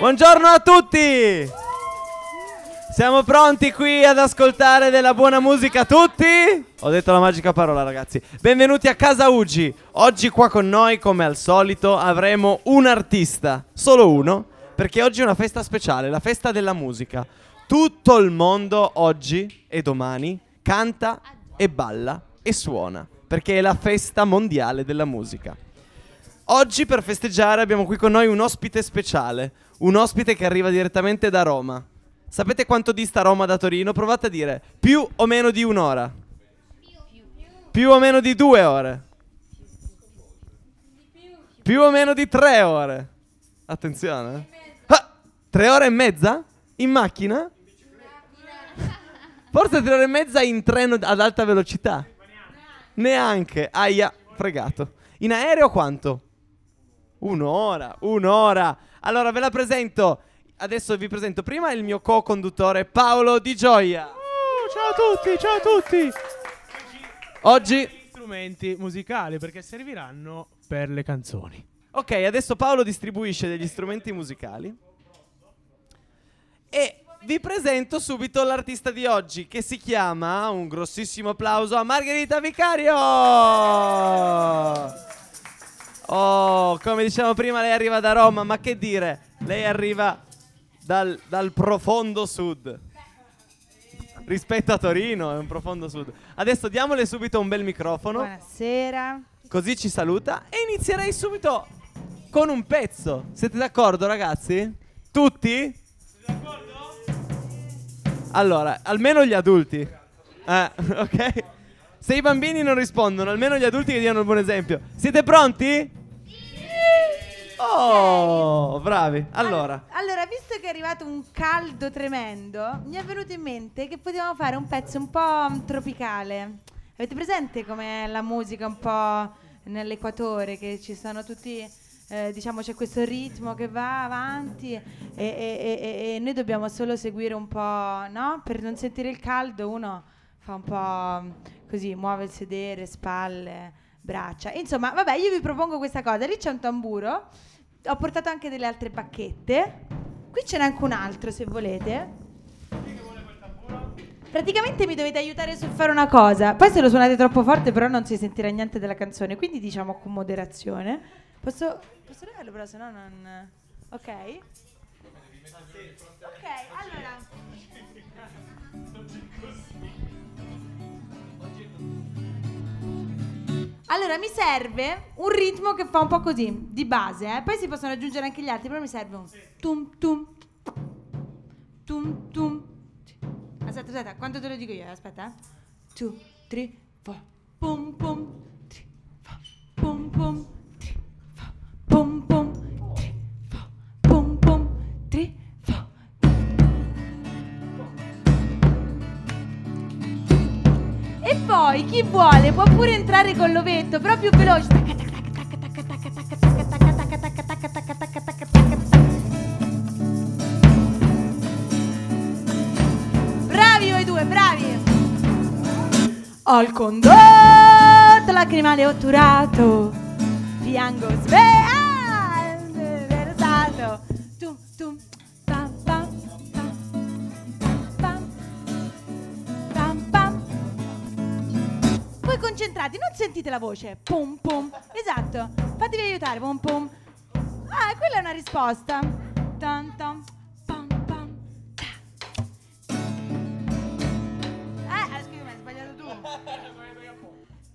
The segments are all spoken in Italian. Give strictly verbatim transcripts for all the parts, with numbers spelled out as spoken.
Buongiorno a tutti! Siamo pronti qui ad ascoltare della buona musica tutti? Ho detto la magica parola, ragazzi. Benvenuti a Casa Ugi. Oggi qua con noi, come al solito, avremo un artista. Solo uno, perché oggi è una festa speciale, la festa della musica. Tutto il mondo oggi e domani canta e balla e suona, perché è la festa mondiale della musica. Oggi per festeggiare abbiamo qui con noi un ospite speciale, un ospite che arriva direttamente da Roma. Sapete quanto dista Roma da Torino? Provate a dire più o meno di un'ora. Più, più. Più o meno di due ore. Più, più o meno di tre ore. Attenzione. Ah, tre ore e mezza? In macchina? Forse tre ore e mezza in treno ad alta velocità. Neanche. Aia, fregato. In aereo quanto? Un'ora, un'ora. Allora ve la presento. Adesso vi presento prima il mio co-conduttore Paolo Di Gioia. Uh, ciao a tutti, ciao a tutti. Oggi strumenti musicali perché serviranno per le canzoni. Ok, adesso Paolo distribuisce degli strumenti musicali. E vi presento subito l'artista di oggi che si chiama, un grossissimo applauso a Margherita Vicario. Oh, come dicevamo prima, lei arriva da Roma, ma che dire, lei arriva dal, dal profondo sud. Rispetto a Torino, è un profondo sud. Adesso diamole subito un bel microfono. Buonasera. Così ci saluta e inizierei subito con un pezzo. Siete d'accordo, ragazzi? Tutti? Siete d'accordo? Allora, almeno gli adulti. Eh, ok. Se i bambini non rispondono, almeno gli adulti che diano il buon esempio. Siete pronti? Oh, bravi. Allora, allora, visto che è arrivato un caldo tremendo, mi è venuto in mente che potevamo fare un pezzo un po' tropicale. Avete presente com'è la musica un po' nell'Equatore, che ci sono tutti, eh, diciamo c'è questo ritmo che va avanti e, e, e, e noi dobbiamo solo seguire un po', no? Per non sentire il caldo uno fa un po' così, muove il sedere, spalle, braccia. Insomma, vabbè, io vi propongo questa cosa. Lì c'è un tamburo. Ho portato anche delle altre bacchette. Qui ce n'è anche un altro, se volete. Chi che vuole quel tamburo? Praticamente mi dovete aiutare sul fare una cosa. Poi se lo suonate troppo forte, però non si sentirà niente della canzone. Quindi diciamo con moderazione. Posso, posso levarlo, però, se no non... Ok. Ok, allora... Allora mi serve un ritmo che fa un po' così, di base, eh? Poi si possono aggiungere anche gli altri, però mi serve un tum tum, tum tum. Aspetta, aspetta, quanto te lo dico io? Aspetta, eh? Two, three, four, pum pum, three, four, pum pum, three, four, pum pum, three, four, pum pum, three, four. E poi chi vuole può pure entrare con l'ovetto, però più veloce. Bravi voi due, bravi! Ho il condotto lacrimale otturato, piango sveato. Tum tum. Concentrati, non sentite la voce. Pum pum. Esatto. Fatevi aiutare. Pum pum. Ah, quella è una risposta. Tan tan. Pam pam. Ah, ah, scusami, hai sbagliato tu.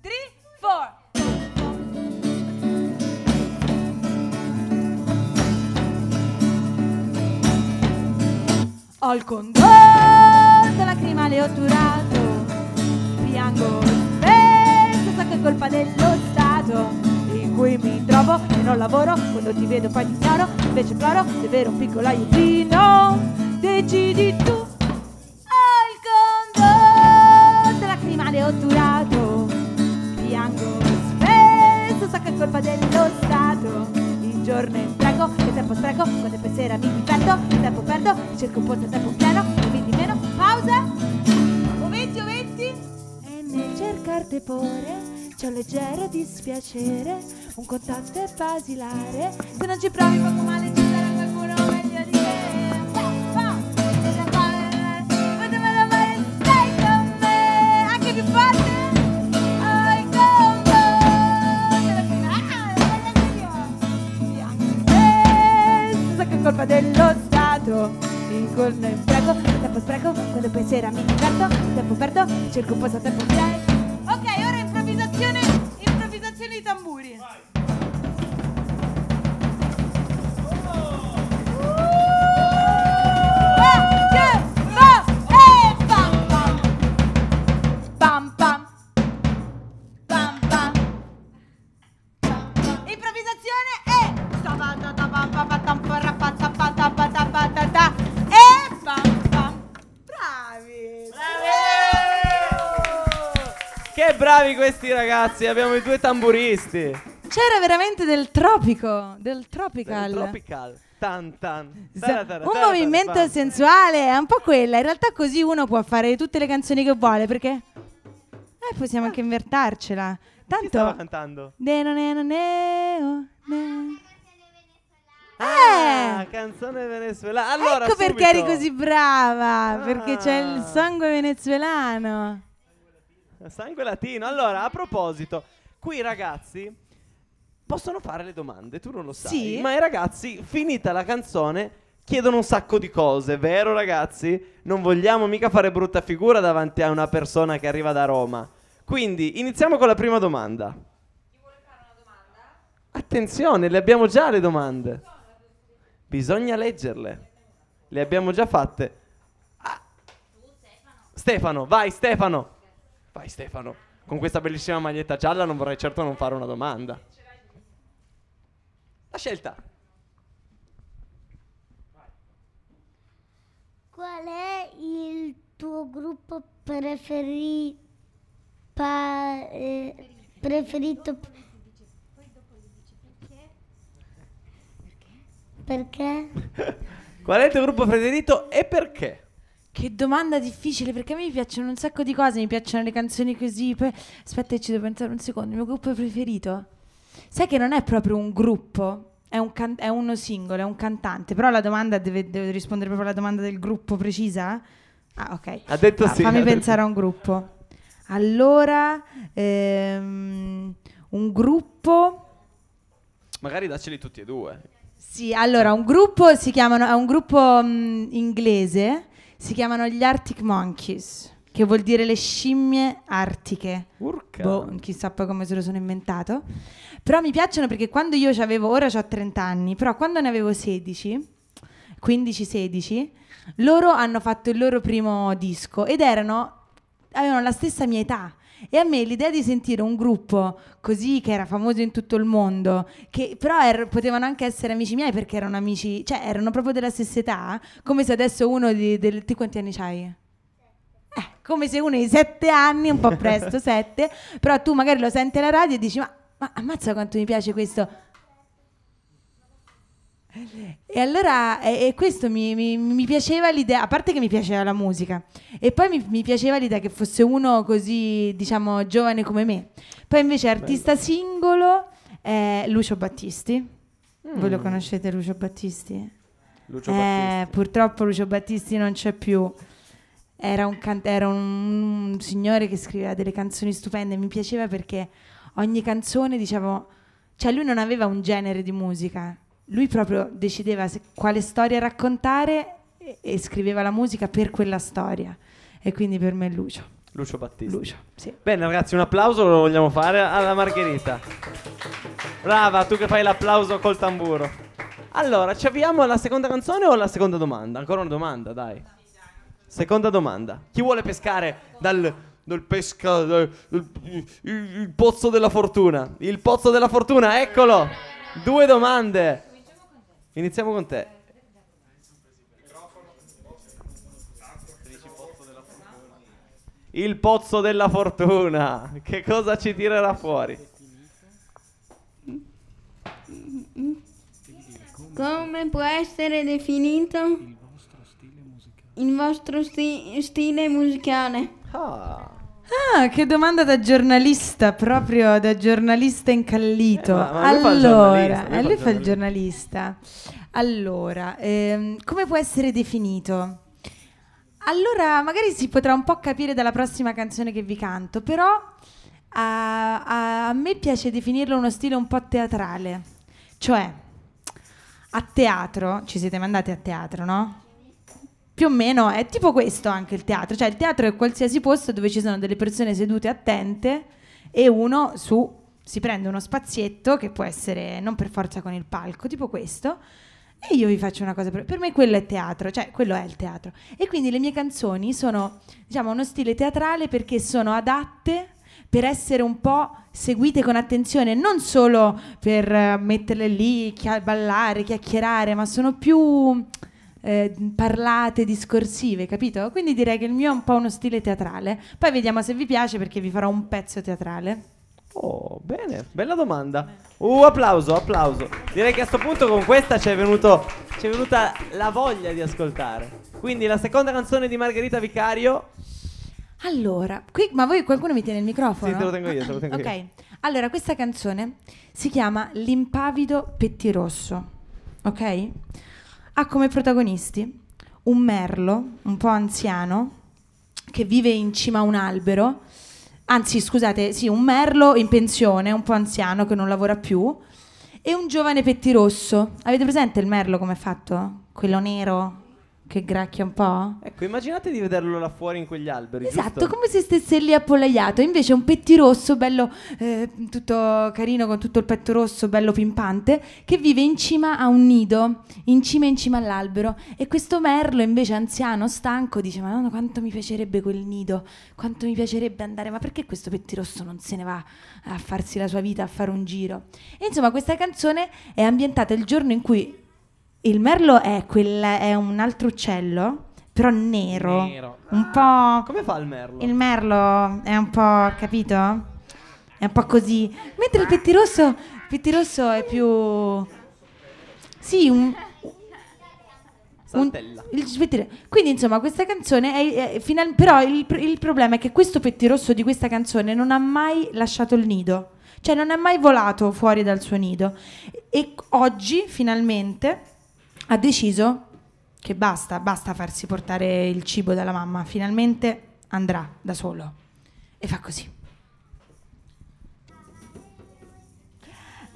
Three, four. Ho il condotto lacrimale otturato, piango che è colpa dello Stato in cui mi trovo e non lavoro. Quando ti vedo poi ti ignoro, invece imploro di avere un piccolo aiutino. Decidi tu. Ho il condotto lacrimale otturato, piango spesso, so che è colpa dello Stato. Il giorno impreco, il tempo spreco, quando per sera mi diverto, il tempo perdo, cerco un po' di tempo pieno, quindi meno. Pausa. Ovetti, ovetti. Nel cercar tepore c'è un leggero dispiacere, un contatto è basilare. Se non ci provi poco male ci sarà qualcuno meglio di colpa dello Stato, incorno in spreco, tempo spreco, quando poi sera mi diverto, tempo perdo, cerco un po' di tempo play. Ok, ora improvvisazione, improvvisazione di tamburi. Vai. Bravi questi ragazzi, abbiamo i due tamburisti. C'era veramente del tropico, del tropical. Del tropical. Tan, tan. Tara, tara, tara, un movimento tara, tara, sensuale, è un po' quella. In realtà così uno può fare tutte le canzoni che vuole, perché eh, possiamo anche invertarcela. Tanto chi stava cantando? De non è non è oh, ne. Ah, eh. Canzone venezuelana. Allora, ecco subito. Perché eri così brava, ah. Perché c'è il sangue venezuelano. Sangue latino. Allora, a proposito, qui i ragazzi possono fare le domande, tu non lo sai, sì. Ma i ragazzi, finita la canzone, chiedono un sacco di cose, vero ragazzi? Non vogliamo mica fare brutta figura davanti a una persona che arriva da Roma. Quindi, iniziamo con la prima domanda. Chi vuole fare una domanda? Attenzione, le abbiamo già le domande. Bisogna leggerle. Le abbiamo già fatte. Ah. Stefano, vai Stefano. Vai Stefano, con questa bellissima maglietta gialla non vorrei certo non fare una domanda. La scelta. Qual è il tuo gruppo preferi- pa- eh, preferito? Perché? Qual è il tuo gruppo preferito e perché? Che domanda difficile, perché a me mi piacciono un sacco di cose, mi piacciono le canzoni così, poi aspetta ci devo pensare un secondo, il mio gruppo preferito? Sai che non è proprio un gruppo, è, un can- è uno singolo, è un cantante, però la domanda deve, deve rispondere proprio alla domanda del gruppo precisa? Ah ok, ha detto ah, sì, fammi ha pensare detto. A un gruppo. Allora, ehm, un gruppo... Magari dacceli tutti e due. Sì, allora un gruppo si chiamano, è un gruppo mh, inglese. Si chiamano gli Arctic Monkeys, che vuol dire le scimmie artiche. Urca. Boh, chissà poi come se lo sono inventato. Però mi piacciono perché quando io avevo, ora ho trenta anni, però quando ne avevo sedici, quindici sedici, loro hanno fatto il loro primo disco ed erano, avevano la stessa mia età. E a me l'idea di sentire un gruppo così che era famoso in tutto il mondo, che però er- potevano anche essere amici miei perché erano amici, cioè erano proprio della stessa età, come se adesso uno di... di, di quanti anni c'hai? Eh, come se uno di sette anni, un po' presto, sette, però tu magari lo senti alla radio e dici ma, ma ammazza quanto mi piace questo. E allora e, e questo mi, mi, mi piaceva l'idea, a parte che mi piaceva la musica e poi mi, mi piaceva l'idea che fosse uno così diciamo giovane come me. Poi invece artista bello. Singolo è Lucio Battisti. mm. Voi lo conoscete Lucio Battisti? Lucio eh, Battisti. Purtroppo Lucio Battisti non c'è più. Era un, can- era un, un signore che scriveva delle canzoni stupende. Mi piaceva perché ogni canzone diciamo, cioè lui non aveva un genere di musica. Lui proprio decideva se, quale storia raccontare e, e scriveva la musica per quella storia. E quindi per me è Lucio. Lucio Battisti. Lucio, sì. Bene ragazzi, un applauso lo vogliamo fare alla Margherita. Brava, tu che fai l'applauso col tamburo. Allora, ci avviamo alla seconda canzone o alla seconda domanda? Ancora una domanda, dai. Seconda domanda. Chi vuole pescare dal... del pesca... Del, del, il, il pozzo della fortuna. Il pozzo della fortuna, eccolo! Due domande. Iniziamo con te. Il pozzo della fortuna. Che cosa ci tirerà fuori? Come può essere definito il vostro stile musicale? Il vostro sti- stile musicale. Ah. Ah, che domanda da giornalista, proprio da giornalista incallito. Eh, ma, ma lui allora, fa il giornalista, lui, lui fa il giornalista. Allora, ehm, come può essere definito? Allora, magari si potrà un po' capire dalla prossima canzone che vi canto, però a, a, a me piace definirlo uno stile un po' teatrale. Cioè, a teatro, ci siete mandati a teatro, no? Più o meno è tipo questo anche il teatro, cioè il teatro è qualsiasi posto dove ci sono delle persone sedute attente e uno su si prende uno spazietto che può essere non per forza con il palco, tipo questo, e io vi faccio una cosa, per, per me quello è teatro, cioè quello è il teatro, e quindi le mie canzoni sono, diciamo, uno stile teatrale perché sono adatte per essere un po' seguite con attenzione, non solo per metterle lì, chia- ballare, chiacchierare, ma sono più eh, parlate, discorsive, capito? Quindi direi che il mio è un po' uno stile teatrale. Poi vediamo se vi piace, perché vi farò un pezzo teatrale. Oh, bene, bella domanda. Uh, applauso, applauso. Direi che a sto punto con questa ci è venuto, ci è venuta la voglia di ascoltare. Quindi la seconda canzone di Margherita Vicario. Allora, qui, ma voi qualcuno mi tiene il microfono? Sì, te lo tengo io, te lo tengo okay. io. Ok, allora questa canzone si chiama L'impavido pettirosso, ok? Ha come protagonisti un merlo, un po' anziano, che vive in cima a un albero, anzi scusate, sì, un merlo in pensione, un po' anziano che non lavora più, e un giovane pettirosso. Avete presente il merlo come è fatto? Quello nero che gracchia un po'? Ecco, immaginate di vederlo là fuori in quegli alberi. Esatto, giusto? Come se stesse lì appollaiato. Invece un pettirosso bello, eh, tutto carino, con tutto il petto rosso, bello pimpante, che vive in cima a un nido, in cima in cima all'albero. E questo merlo invece anziano, stanco, dice: ma no, quanto mi piacerebbe quel nido, quanto mi piacerebbe andare. Ma perché questo pettirosso non se ne va a farsi la sua vita, a fare un giro? E insomma, questa canzone è ambientata il giorno in cui il merlo è, quel, è un altro uccello, però nero, nero. Un po'. Come fa il merlo? Il merlo è un po', capito? È un po' così. Mentre il pettirosso, il pettirosso è più. Sì, un. Un, il, quindi insomma questa canzone è, è final, però il, il problema è che questo pettirosso di questa canzone non ha mai lasciato il nido, cioè non è mai volato fuori dal suo nido, e oggi finalmente ha deciso che basta, basta farsi portare il cibo dalla mamma, finalmente andrà da solo, e fa così.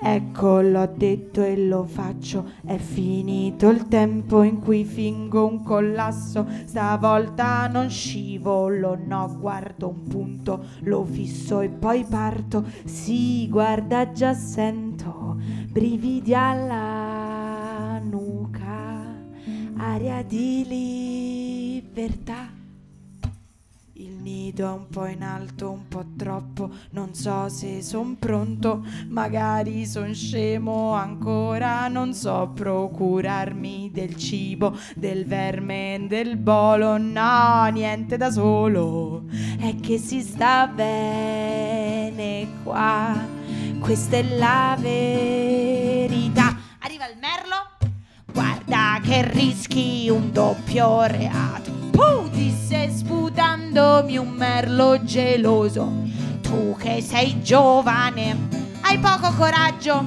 Ecco, l'ho detto e lo faccio, è finito il tempo in cui fingo un collasso, stavolta non scivolo, no, guardo un punto, lo fisso e poi parto, sì, guarda, già sento brividi alla nuca, aria di libertà. Il nido è un po' in alto, un po' troppo, non so se son pronto, magari son scemo ancora, non so procurarmi del cibo, del verme, del bolo, no, niente da solo, è che si sta bene qua, questa è la verità. Arriva il merlo, guarda che rischi un doppio reato. Uh, disse sputandomi un merlo geloso, tu che sei giovane, hai poco coraggio,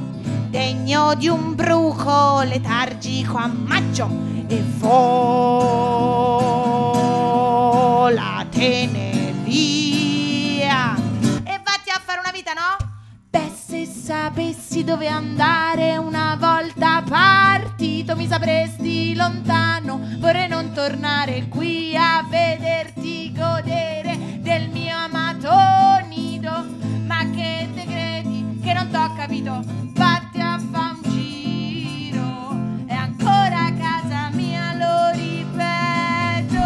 degno di un bruco letargico a maggio, e volatene via e vatti a fare una vita, no? Beh, se sapessi dove andare una volta partito, mi sapresti lontano, vorrei non tornare qui a vederti godere del mio amato nido. Ma che te credi che non t'ho capito? Vatti a fa' un giro, è ancora casa mia, lo ripeto.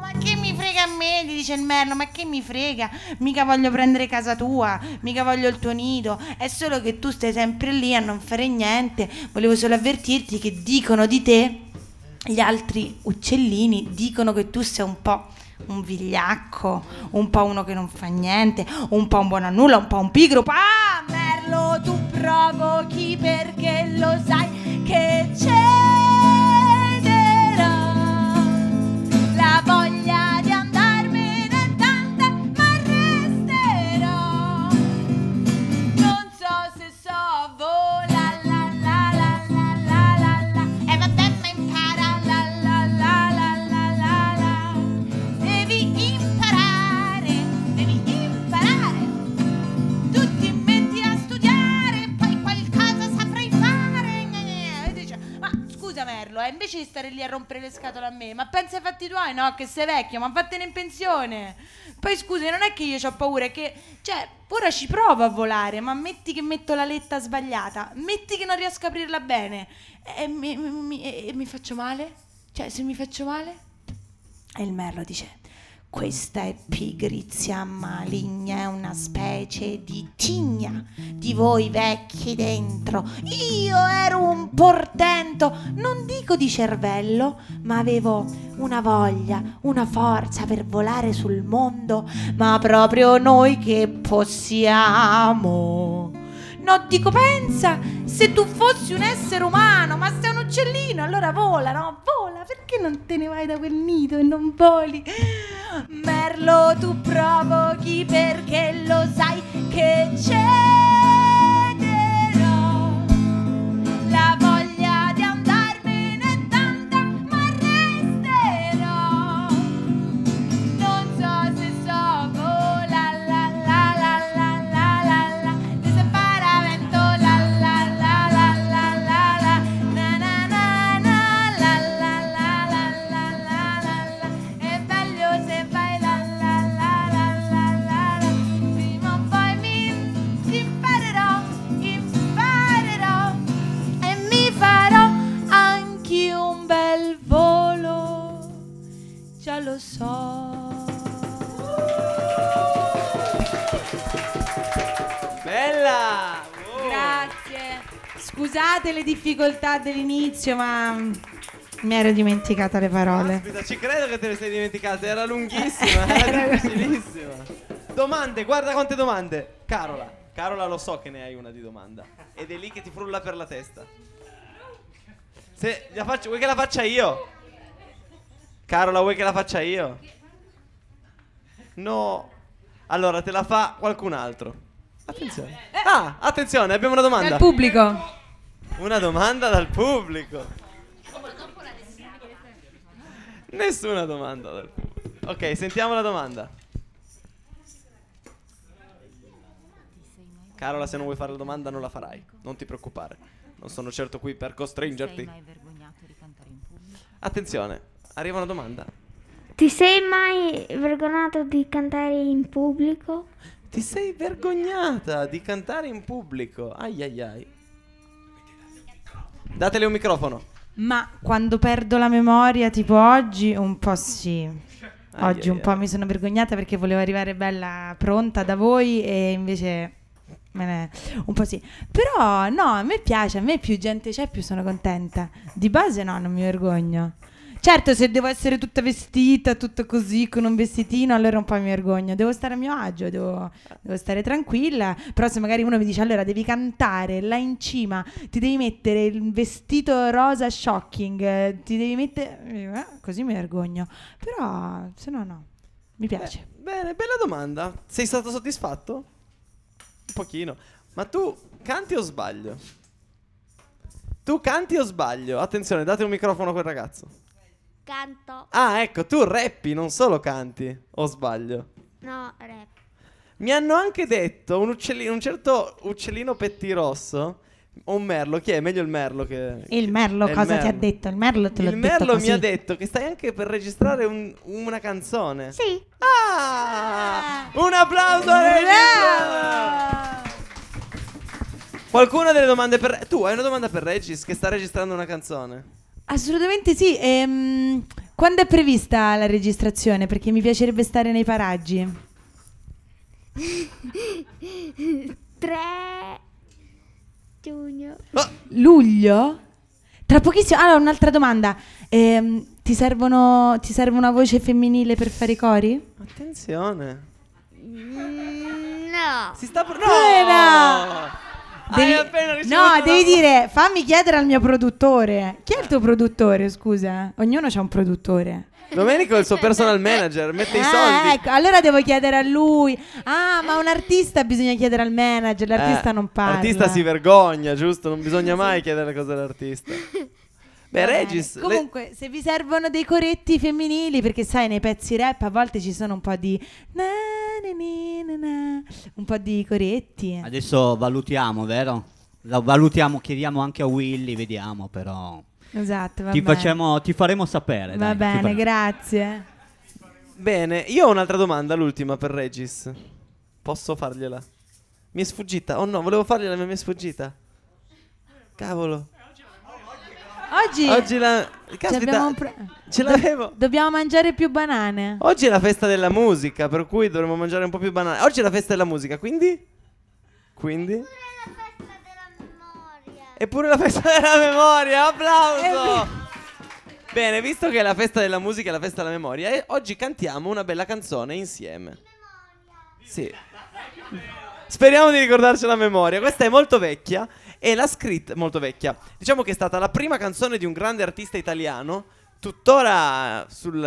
Ma che mi frega a me, gli dice il merlo, ma che mi frega, mica voglio prendere casa tua, mica voglio il tuo nido, è solo che tu stai sempre lì a non fare niente, volevo solo avvertirti che dicono di te gli altri uccellini, dicono che tu sei un po' un vigliacco, un po' uno che non fa niente, un po' un buono a nulla, un po' un pigro. Ah, merlo, tu provochi perché lo sai che cederò la voglia di andarmene tanta, ma resterò, non so se so volare. Merlo, eh, invece di stare lì a rompere le scatole a me, ma pensa ai fatti tuoi, no? Che sei vecchio, ma vattene in pensione. Poi scusi, non è che io ho paura, è che, cioè, ora ci provo a volare, ma metti che metto la letta sbagliata, metti che non riesco a aprirla bene e mi, mi, e mi faccio male? Cioè, se mi faccio male? E il Merlo dice: questa è pigrizia maligna, è una specie di tigna di voi vecchi dentro. Io ero un portento, non dico di cervello, ma avevo una voglia, una forza per volare sul mondo, ma proprio noi che possiamo. No, dico, pensa, se tu fossi un essere umano, ma sei un uccellino, allora vola, no? Vola, perché non te ne vai da quel nido e non voli? Merlo, tu provochi perché lo sai che cederò. La voglia di andarmene è tanta, ma resterò. Non so se so volare, la la la la la la la. Mi separa vento, la la la la la la la. Na na na na la la la la la la la. È bello se vai la la la la la la la. Prima o poi mi imparerò, imparerò e mi farò anche un bel volo. Già lo so. Bella! Oh. Grazie. Scusate le difficoltà dell'inizio, ma mi ero dimenticata le parole. Aspetta, ci credo che te le sei dimenticate, era lunghissima, era difficilissima. Domande, guarda quante domande. Carola, Carola, lo so che ne hai una di domanda ed è lì che ti frulla per la testa. Se la faccio, vuoi che la faccia io? Carola, vuoi che la faccia io? No. Allora te la fa qualcun altro. Attenzione. Ah, attenzione, abbiamo una domanda dal pubblico. Una domanda dal pubblico. Nessuna domanda dal pubblico. Ok, sentiamo la domanda. Carola, se non vuoi fare la domanda non la farai, non ti preoccupare. Non sono certo qui per costringerti. Ti sei mai vergognato di cantare in pubblico? Attenzione, arriva una domanda. Ti sei mai vergognato di cantare in pubblico? Ti sei vergognata di cantare in pubblico? Ai ai ai. Datele un microfono. Ma quando perdo la memoria, tipo oggi, un po' sì. Oggi ai un ai po' ai. Mi sono vergognata perché volevo arrivare bella pronta da voi e invece me ne... un po' sì. Però no, a me piace, a me più gente c'è, più sono contenta. Di base no, non mi vergogno. Certo, se devo essere tutta vestita, tutto così, con un vestitino, allora un po' mi vergogno. Devo stare a mio agio, devo, devo stare tranquilla. Però se magari uno mi dice, allora devi cantare là in cima, ti devi mettere il vestito rosa shocking, ti devi mettere... Eh, così mi vergogno. Però, se no, no. Mi piace. Beh, bene, bella domanda. Sei stato soddisfatto? Un pochino. Ma tu canti o sbaglio? Tu canti o sbaglio? Attenzione, date un microfono a quel ragazzo. Canto. Ah, ecco, tu rappi, non solo canti, o sbaglio? No, rap. Mi hanno anche detto un, uccellino, un certo uccellino pettirosso, o un merlo, chi è? Meglio il merlo che... Il merlo, cosa il merlo. Ti ha detto? Il merlo te l'ho detto. Il merlo detto così. Mi ha detto che stai anche per registrare un, una canzone. Sì. Ah! Un applauso! Bravo! Qualcuno ha delle domande per... Tu hai una domanda per Regis che sta registrando una canzone? Assolutamente sì. Ehm, quando è prevista la registrazione? Perché mi piacerebbe stare nei paraggi. tre giugno. Oh. Luglio? Tra pochissimo. Allora, un'altra domanda. Ehm, ti servono ti serve una voce femminile per fare i cori? Attenzione. Mm, no. Si sta pro- no. no. Devi, no, devi dire, fammi chiedere al mio produttore. Chi è il tuo produttore, scusa? Ognuno c'ha un produttore. Domenico è il suo personal manager, mette ah, i soldi. Ecco, allora devo chiedere a lui. Ah, ma un artista bisogna chiedere al manager, l'artista eh, non parla. L'artista si vergogna, giusto? Non bisogna mai chiedere cose all'artista. Beh, Regis, comunque le... se vi servono dei coretti femminili, perché sai nei pezzi rap a volte ci sono un po' di na, na, na, na, un po' di coretti. Adesso valutiamo, vero? Valutiamo, chiediamo anche a Willy, vediamo però. Esatto, va ti, bene. Facciamo, ti faremo sapere. Va dai, bene, faremo. Grazie. Bene, io ho un'altra domanda, l'ultima per Regis. Posso fargliela? Mi è sfuggita. Oh no, volevo fargliela, ma mi è sfuggita. Cavolo. Oggi, Oggi la... Caspita, pre- ce l'avevo. Do- dobbiamo mangiare più banane. Oggi è la festa della musica, per cui dovremmo mangiare un po' più banane. Oggi è la festa della musica, quindi? Quindi? Eppure la festa della memoria. Eppure la festa della memoria, applauso! E- Bene, visto che è la festa della musica e la festa della memoria, e oggi cantiamo una bella canzone insieme. Sì. Speriamo di ricordarcela a memoria. Questa è molto vecchia. E la scritta, molto vecchia, diciamo che è stata la prima canzone di un grande artista italiano, tuttora sul,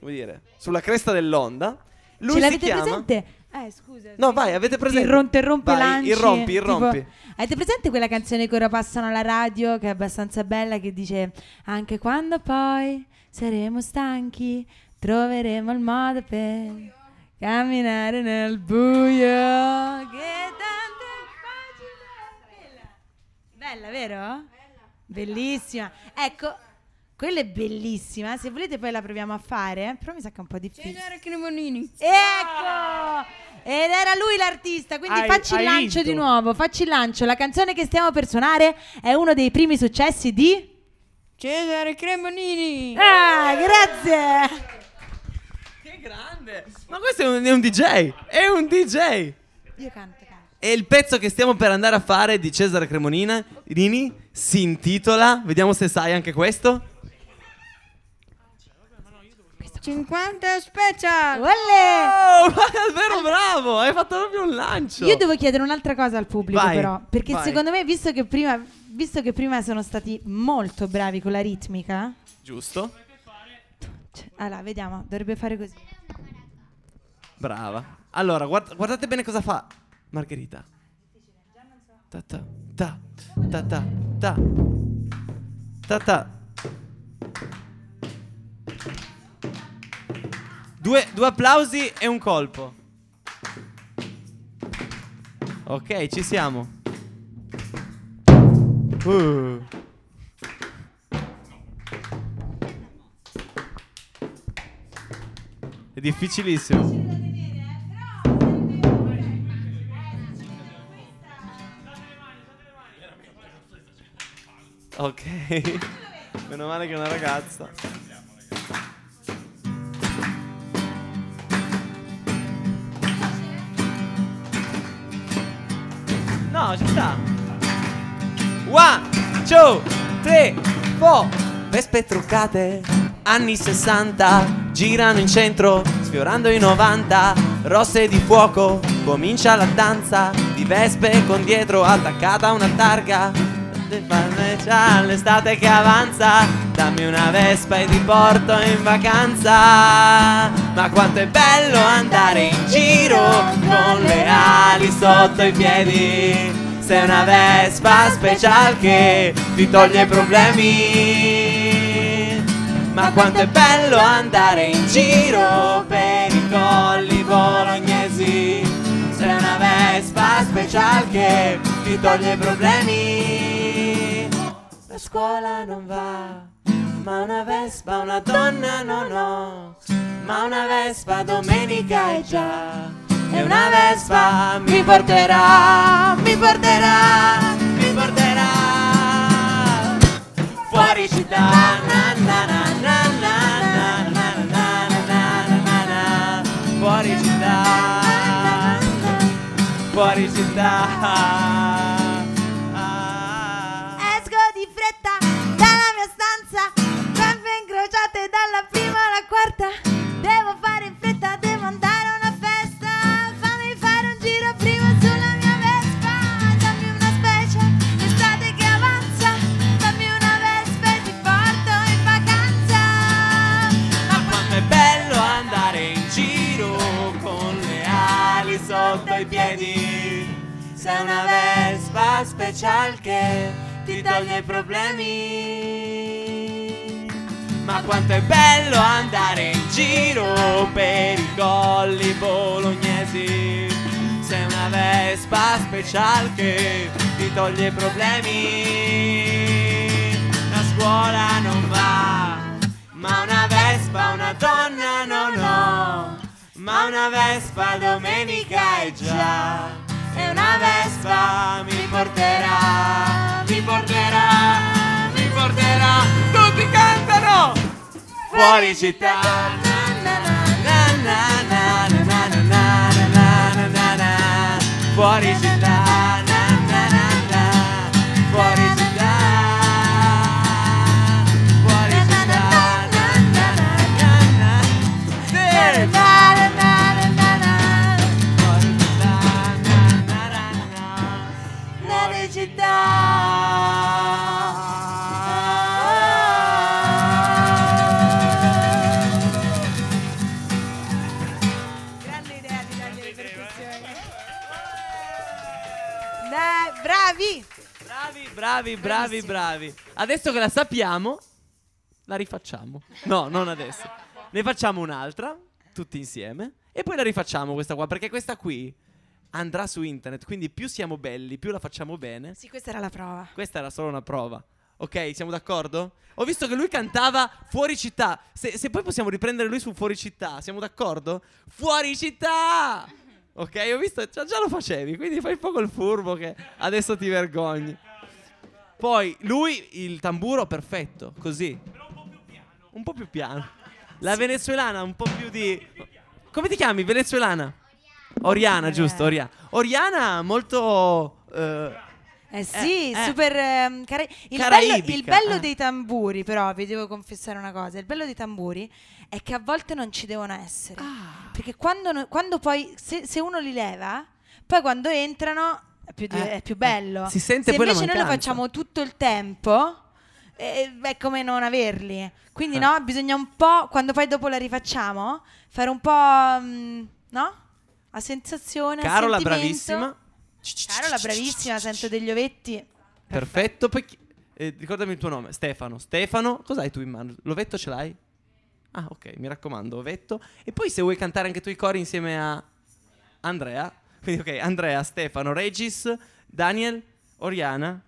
come dire, sulla cresta dell'onda. Lui ce l'avete si chiama... presente? Eh, scusa. No, vai, avete presente? Irrompe, irrompe, vai, lanci. Irrompi, irrompi. Tipo, avete presente quella canzone che ora passano alla radio, che è abbastanza bella, che dice anche quando poi saremo stanchi, troveremo il modo per camminare nel buio. Che da- Bella, vero? Bella. Bellissima. Ecco, quella è bellissima. Se volete poi la proviamo a fare, eh? Però mi sa che è un po' difficile. Cesare Cremonini. Ecco! Ed era lui l'artista, quindi hai, facci hai il lancio vinto. Di nuovo, facci il lancio. La canzone che stiamo per suonare è uno dei primi successi di... Cesare Cremonini. Ah, grazie! Che grande! Ma questo è un, è un di jay, è un di jay! Io canto. E il pezzo che stiamo per andare a fare di Cesare Cremonini si intitola, vediamo se sai anche questo, cinquanta special. Olè! Oh, davvero bravo, hai fatto proprio un lancio. Io devo chiedere un'altra cosa al pubblico, vai, però, perché vai. Secondo me, visto che prima visto che prima sono stati molto bravi con la ritmica, giusto? Allora, vediamo, dovrebbe fare così. Brava. Allora, guard- guardate bene cosa fa Margherita. Ta ta ta ta ta ta ta ta. Due, due applausi e un colpo. Ok, ci siamo. Uh. È difficilissimo. Ok, meno male che è una ragazza. No, ci sta. One, two, three, four. Vespe truccate, anni sessanta, girano in centro, sfiorando i novanta. Rosse di fuoco, comincia la danza di vespe con dietro attaccata una targa. C'è l'estate che avanza, dammi una vespa e ti porto in vacanza. Ma quanto è bello andare in giro con le ali sotto i piedi. Sei una vespa special che ti toglie i problemi. Ma quanto è bello andare in giro per i colli bolognesi. Sei una vespa special che ti toglie i problemi. La scuola non va, ma una vespa, una donna non ho, ma una vespa domenica è già, e una vespa mi porterà, mi porterà, mi porterà fuori città, na na na na na na na na na na, fuori città, fuori città. Dalla prima alla quarta, devo fare in fretta, devo andare a una festa. Fammi fare un giro prima sulla mia vespa. Dammi una specie, l'estate che avanza. Dammi una vespa e ti porto in vacanza. Ma quanto è bello andare in giro con le ali sotto i piedi. Sei una vespa special che ti toglie i problemi. Ma quanto è bello andare in giro per i colli bolognesi. Sei una vespa special che ti toglie i problemi. La scuola non va, ma una vespa una donna non ho, ma una vespa domenica è già, e una vespa mi porterà, mi porterà, mi porterà. Tutti cantano! Fuori città! Fuori città! Bravi, bravi, bravi. Adesso che la sappiamo, la rifacciamo. No, non adesso. Ne facciamo un'altra, tutti insieme, e poi la rifacciamo questa qua, perché questa qui andrà su internet, quindi più siamo belli, più la facciamo bene. Sì, questa era la prova. Questa era solo una prova. Ok, siamo d'accordo? Ho visto che lui cantava Fuori città. Se, se poi possiamo riprendere lui su Fuori città, siamo d'accordo? Fuori città! Ok, ho visto, già, già lo facevi, quindi fai un po' col furbo che adesso ti vergogni. Poi lui il tamburo perfetto, così. Però un po' più piano. Un po' più piano. La sì. Venezuelana un po' più di... Come ti chiami? Venezuelana? Oriana, Oriana eh. Giusto, Oriana. Oriana molto... Eh... Eh sì, eh, super eh, cara- il, bello, il bello eh. dei tamburi, però vi devo confessare una cosa, il bello dei tamburi è che a volte non ci devono essere, ah. perché quando, no, quando poi se, se uno li leva, poi quando entrano è più, eh. è più bello, eh. si sente. Se poi invece noi lo facciamo tutto il tempo eh, è come non averli, quindi eh. no, bisogna un po', quando poi dopo la rifacciamo, fare un po' mh, no? a sensazione, Carola, a sentimento. Bravissima Carola, bravissima, sento degli ovetti. Perfetto, poi chi... eh, ricordami il tuo nome, Stefano. Stefano, cos'hai tu in mano? L'ovetto ce l'hai? Ah, ok, mi raccomando, ovetto. E poi se vuoi cantare anche tu i cori insieme a Andrea. Quindi ok, Andrea, Stefano, Regis, Daniel, Oriana,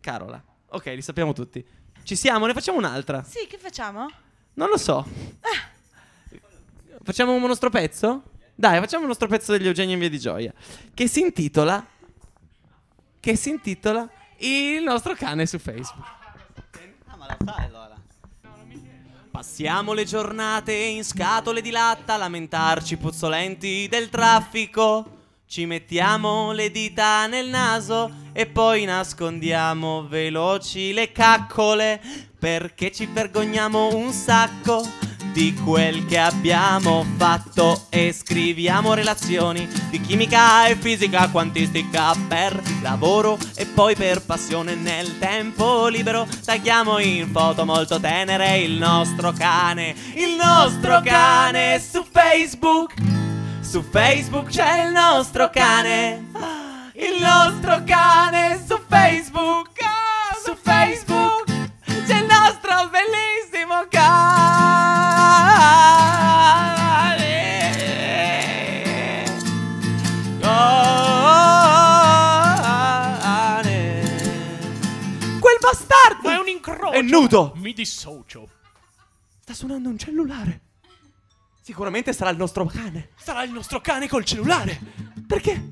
Carola. Ok, li sappiamo tutti. Ci siamo, ne facciamo un'altra. Sì, che facciamo? Non lo so. Ah. Facciamo uno stropezzo? Dai, facciamo uno stropezzo degli Eugenio in via di Gioia, che si intitola... Che si intitola Il nostro cane su Facebook. Ah, ma la sai allora? Passiamo le giornate in scatole di latta a lamentarci puzzolenti del traffico. Ci mettiamo le dita nel naso e poi nascondiamo veloci le caccole, perché ci vergogniamo un sacco di quel che abbiamo fatto, e scriviamo relazioni di chimica e fisica quantistica per lavoro e poi per passione. Nel tempo libero tagliamo in foto molto tenere il nostro cane, il nostro cane su Facebook. Su Facebook c'è il nostro cane, il nostro cane su Facebook, su Facebook c'è il nostro bellissimo cane. Ma è un incrocio. È nudo. Mi dissocio. Sta suonando un cellulare. Sicuramente sarà il nostro cane. Sarà il nostro cane col cellulare. Perché?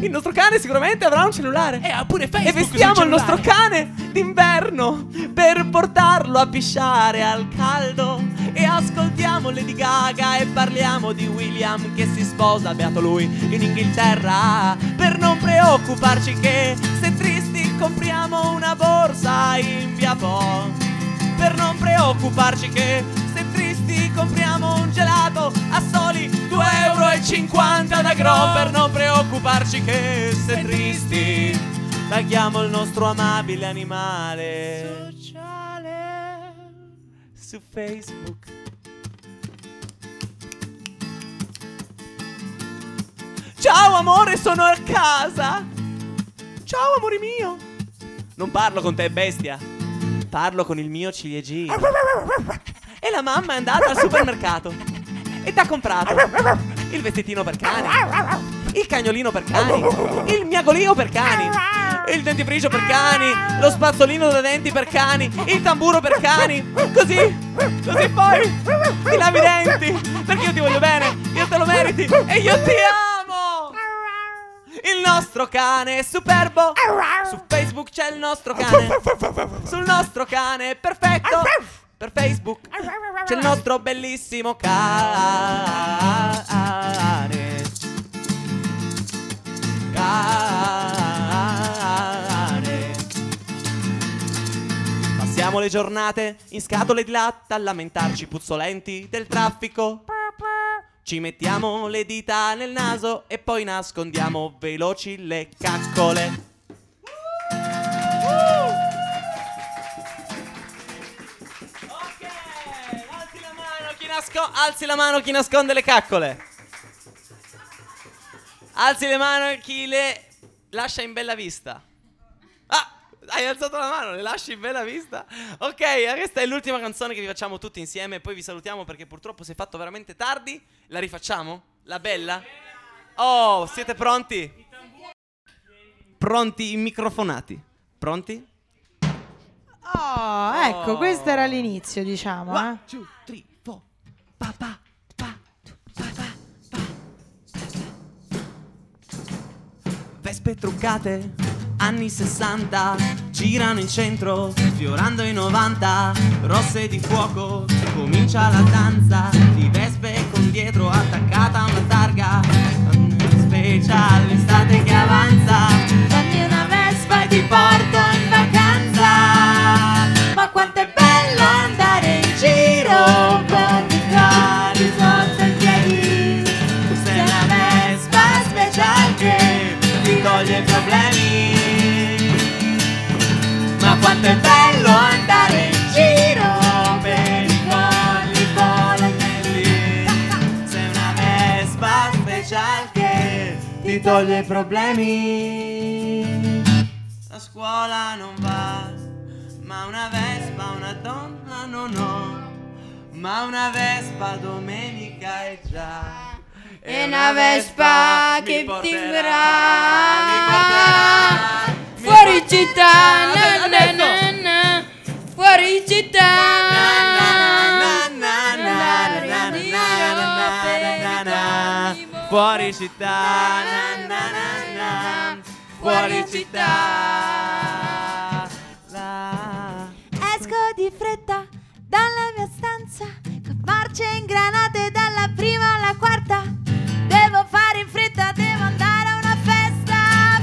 Il nostro cane sicuramente avrà un cellulare. E ha pure Facebook. E vestiamo il nostro cane d'inverno per portarlo a pisciare al caldo. E ascoltiamo Lady Gaga e parliamo di William che si sposa, beato lui, in Inghilterra. Per non preoccuparci che se tristi compriamo una borsa in via Po, per non preoccuparci che se tristi compriamo un gelato a soli due euro e cinquanta da Gro, per non preoccuparci che se tristi tagliamo il nostro amabile animale sociale su Facebook. Ciao amore, sono a casa. Ciao amore mio. Non parlo con te bestia, parlo con il mio ciliegino. E la mamma è andata al supermercato e t'ha comprato il vestitino per cani, il cagnolino per cani, il miagolino per cani. il dentifricio per cani, lo spazzolino da denti per cani, il tamburo per cani. Così, così poi ti lavi i denti, perché io ti voglio bene, io te lo meriti e io ti amo. Il nostro cane è superbo, su Facebook c'è il nostro cane, sul nostro cane è perfetto, per Facebook c'è il nostro bellissimo cane. Cane. Passiamo le giornate in scatole di latta a lamentarci puzzolenti del traffico. Ci mettiamo le dita nel naso e poi nascondiamo veloci le caccole. Alzi la mano chi nasconde le caccole. Alzi le mano chi le lascia in bella vista. Ah, hai alzato la mano, le lasci in bella vista. Ok, questa è l'ultima canzone che vi facciamo tutti insieme. Poi vi salutiamo perché purtroppo si è fatto veramente tardi. La rifacciamo? La bella? Oh, siete pronti? Pronti, microfonati. Pronti? Oh, ecco, oh. Questo era l'inizio, diciamo. One, eh. two, three. Pa, pa, pa, pa, pa, pa. Vespe truccate, anni sessanta, girano in centro, fiorando i novanta, rosse di fuoco, comincia la danza di vespe con dietro attaccata a una targa, speciale l'estate che avanza, fatti una vespa e ti porto in vacanza, ma quanto è bello andare in giro con i problemi, ma quanto è bello andare in giro per i colli colonnelli, sei una vespa special che ti toglie i problemi. La scuola non va, ma una vespa una donna non ho, ma una vespa domenica è già. E una vespa che ti verrà fuori città, na, na, na, na, fuori città, fuori città, fuori città. Esco di fretta dalla mia stanza, con marce ingranate dalla prima alla quarta. Devo fare in fretta, devo andare a una festa.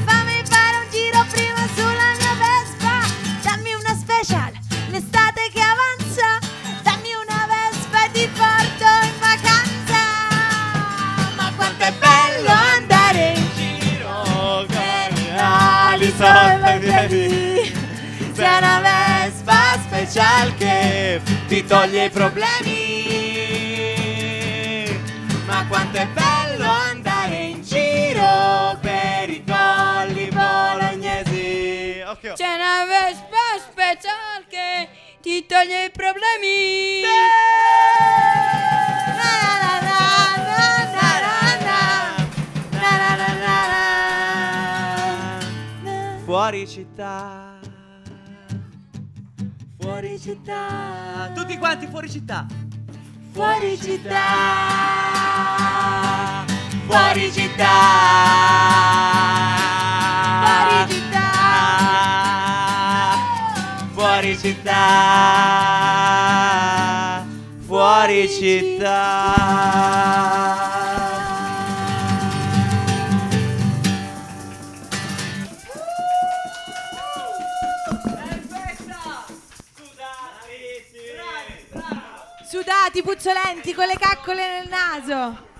Fammi fare un giro prima sulla mia Vespa. Dammi una special, l'estate che avanza. Dammi una Vespa e ti porto in vacanza. Ma quanto è bello andare in giro con le ali sotto i piedi. C'è una Vespa special che ti toglie i problemi. Ma quanto è bello andare in giro per i colli bolognesi. Okay. C'è una vespa special che ti toglie i problemi. Fuori città, fuori città, tutti quanti fuori città, fuori città. Fuori città, fuori città, fuori città, fuori città. Sudati, puzzolenti, con le caccole nel naso.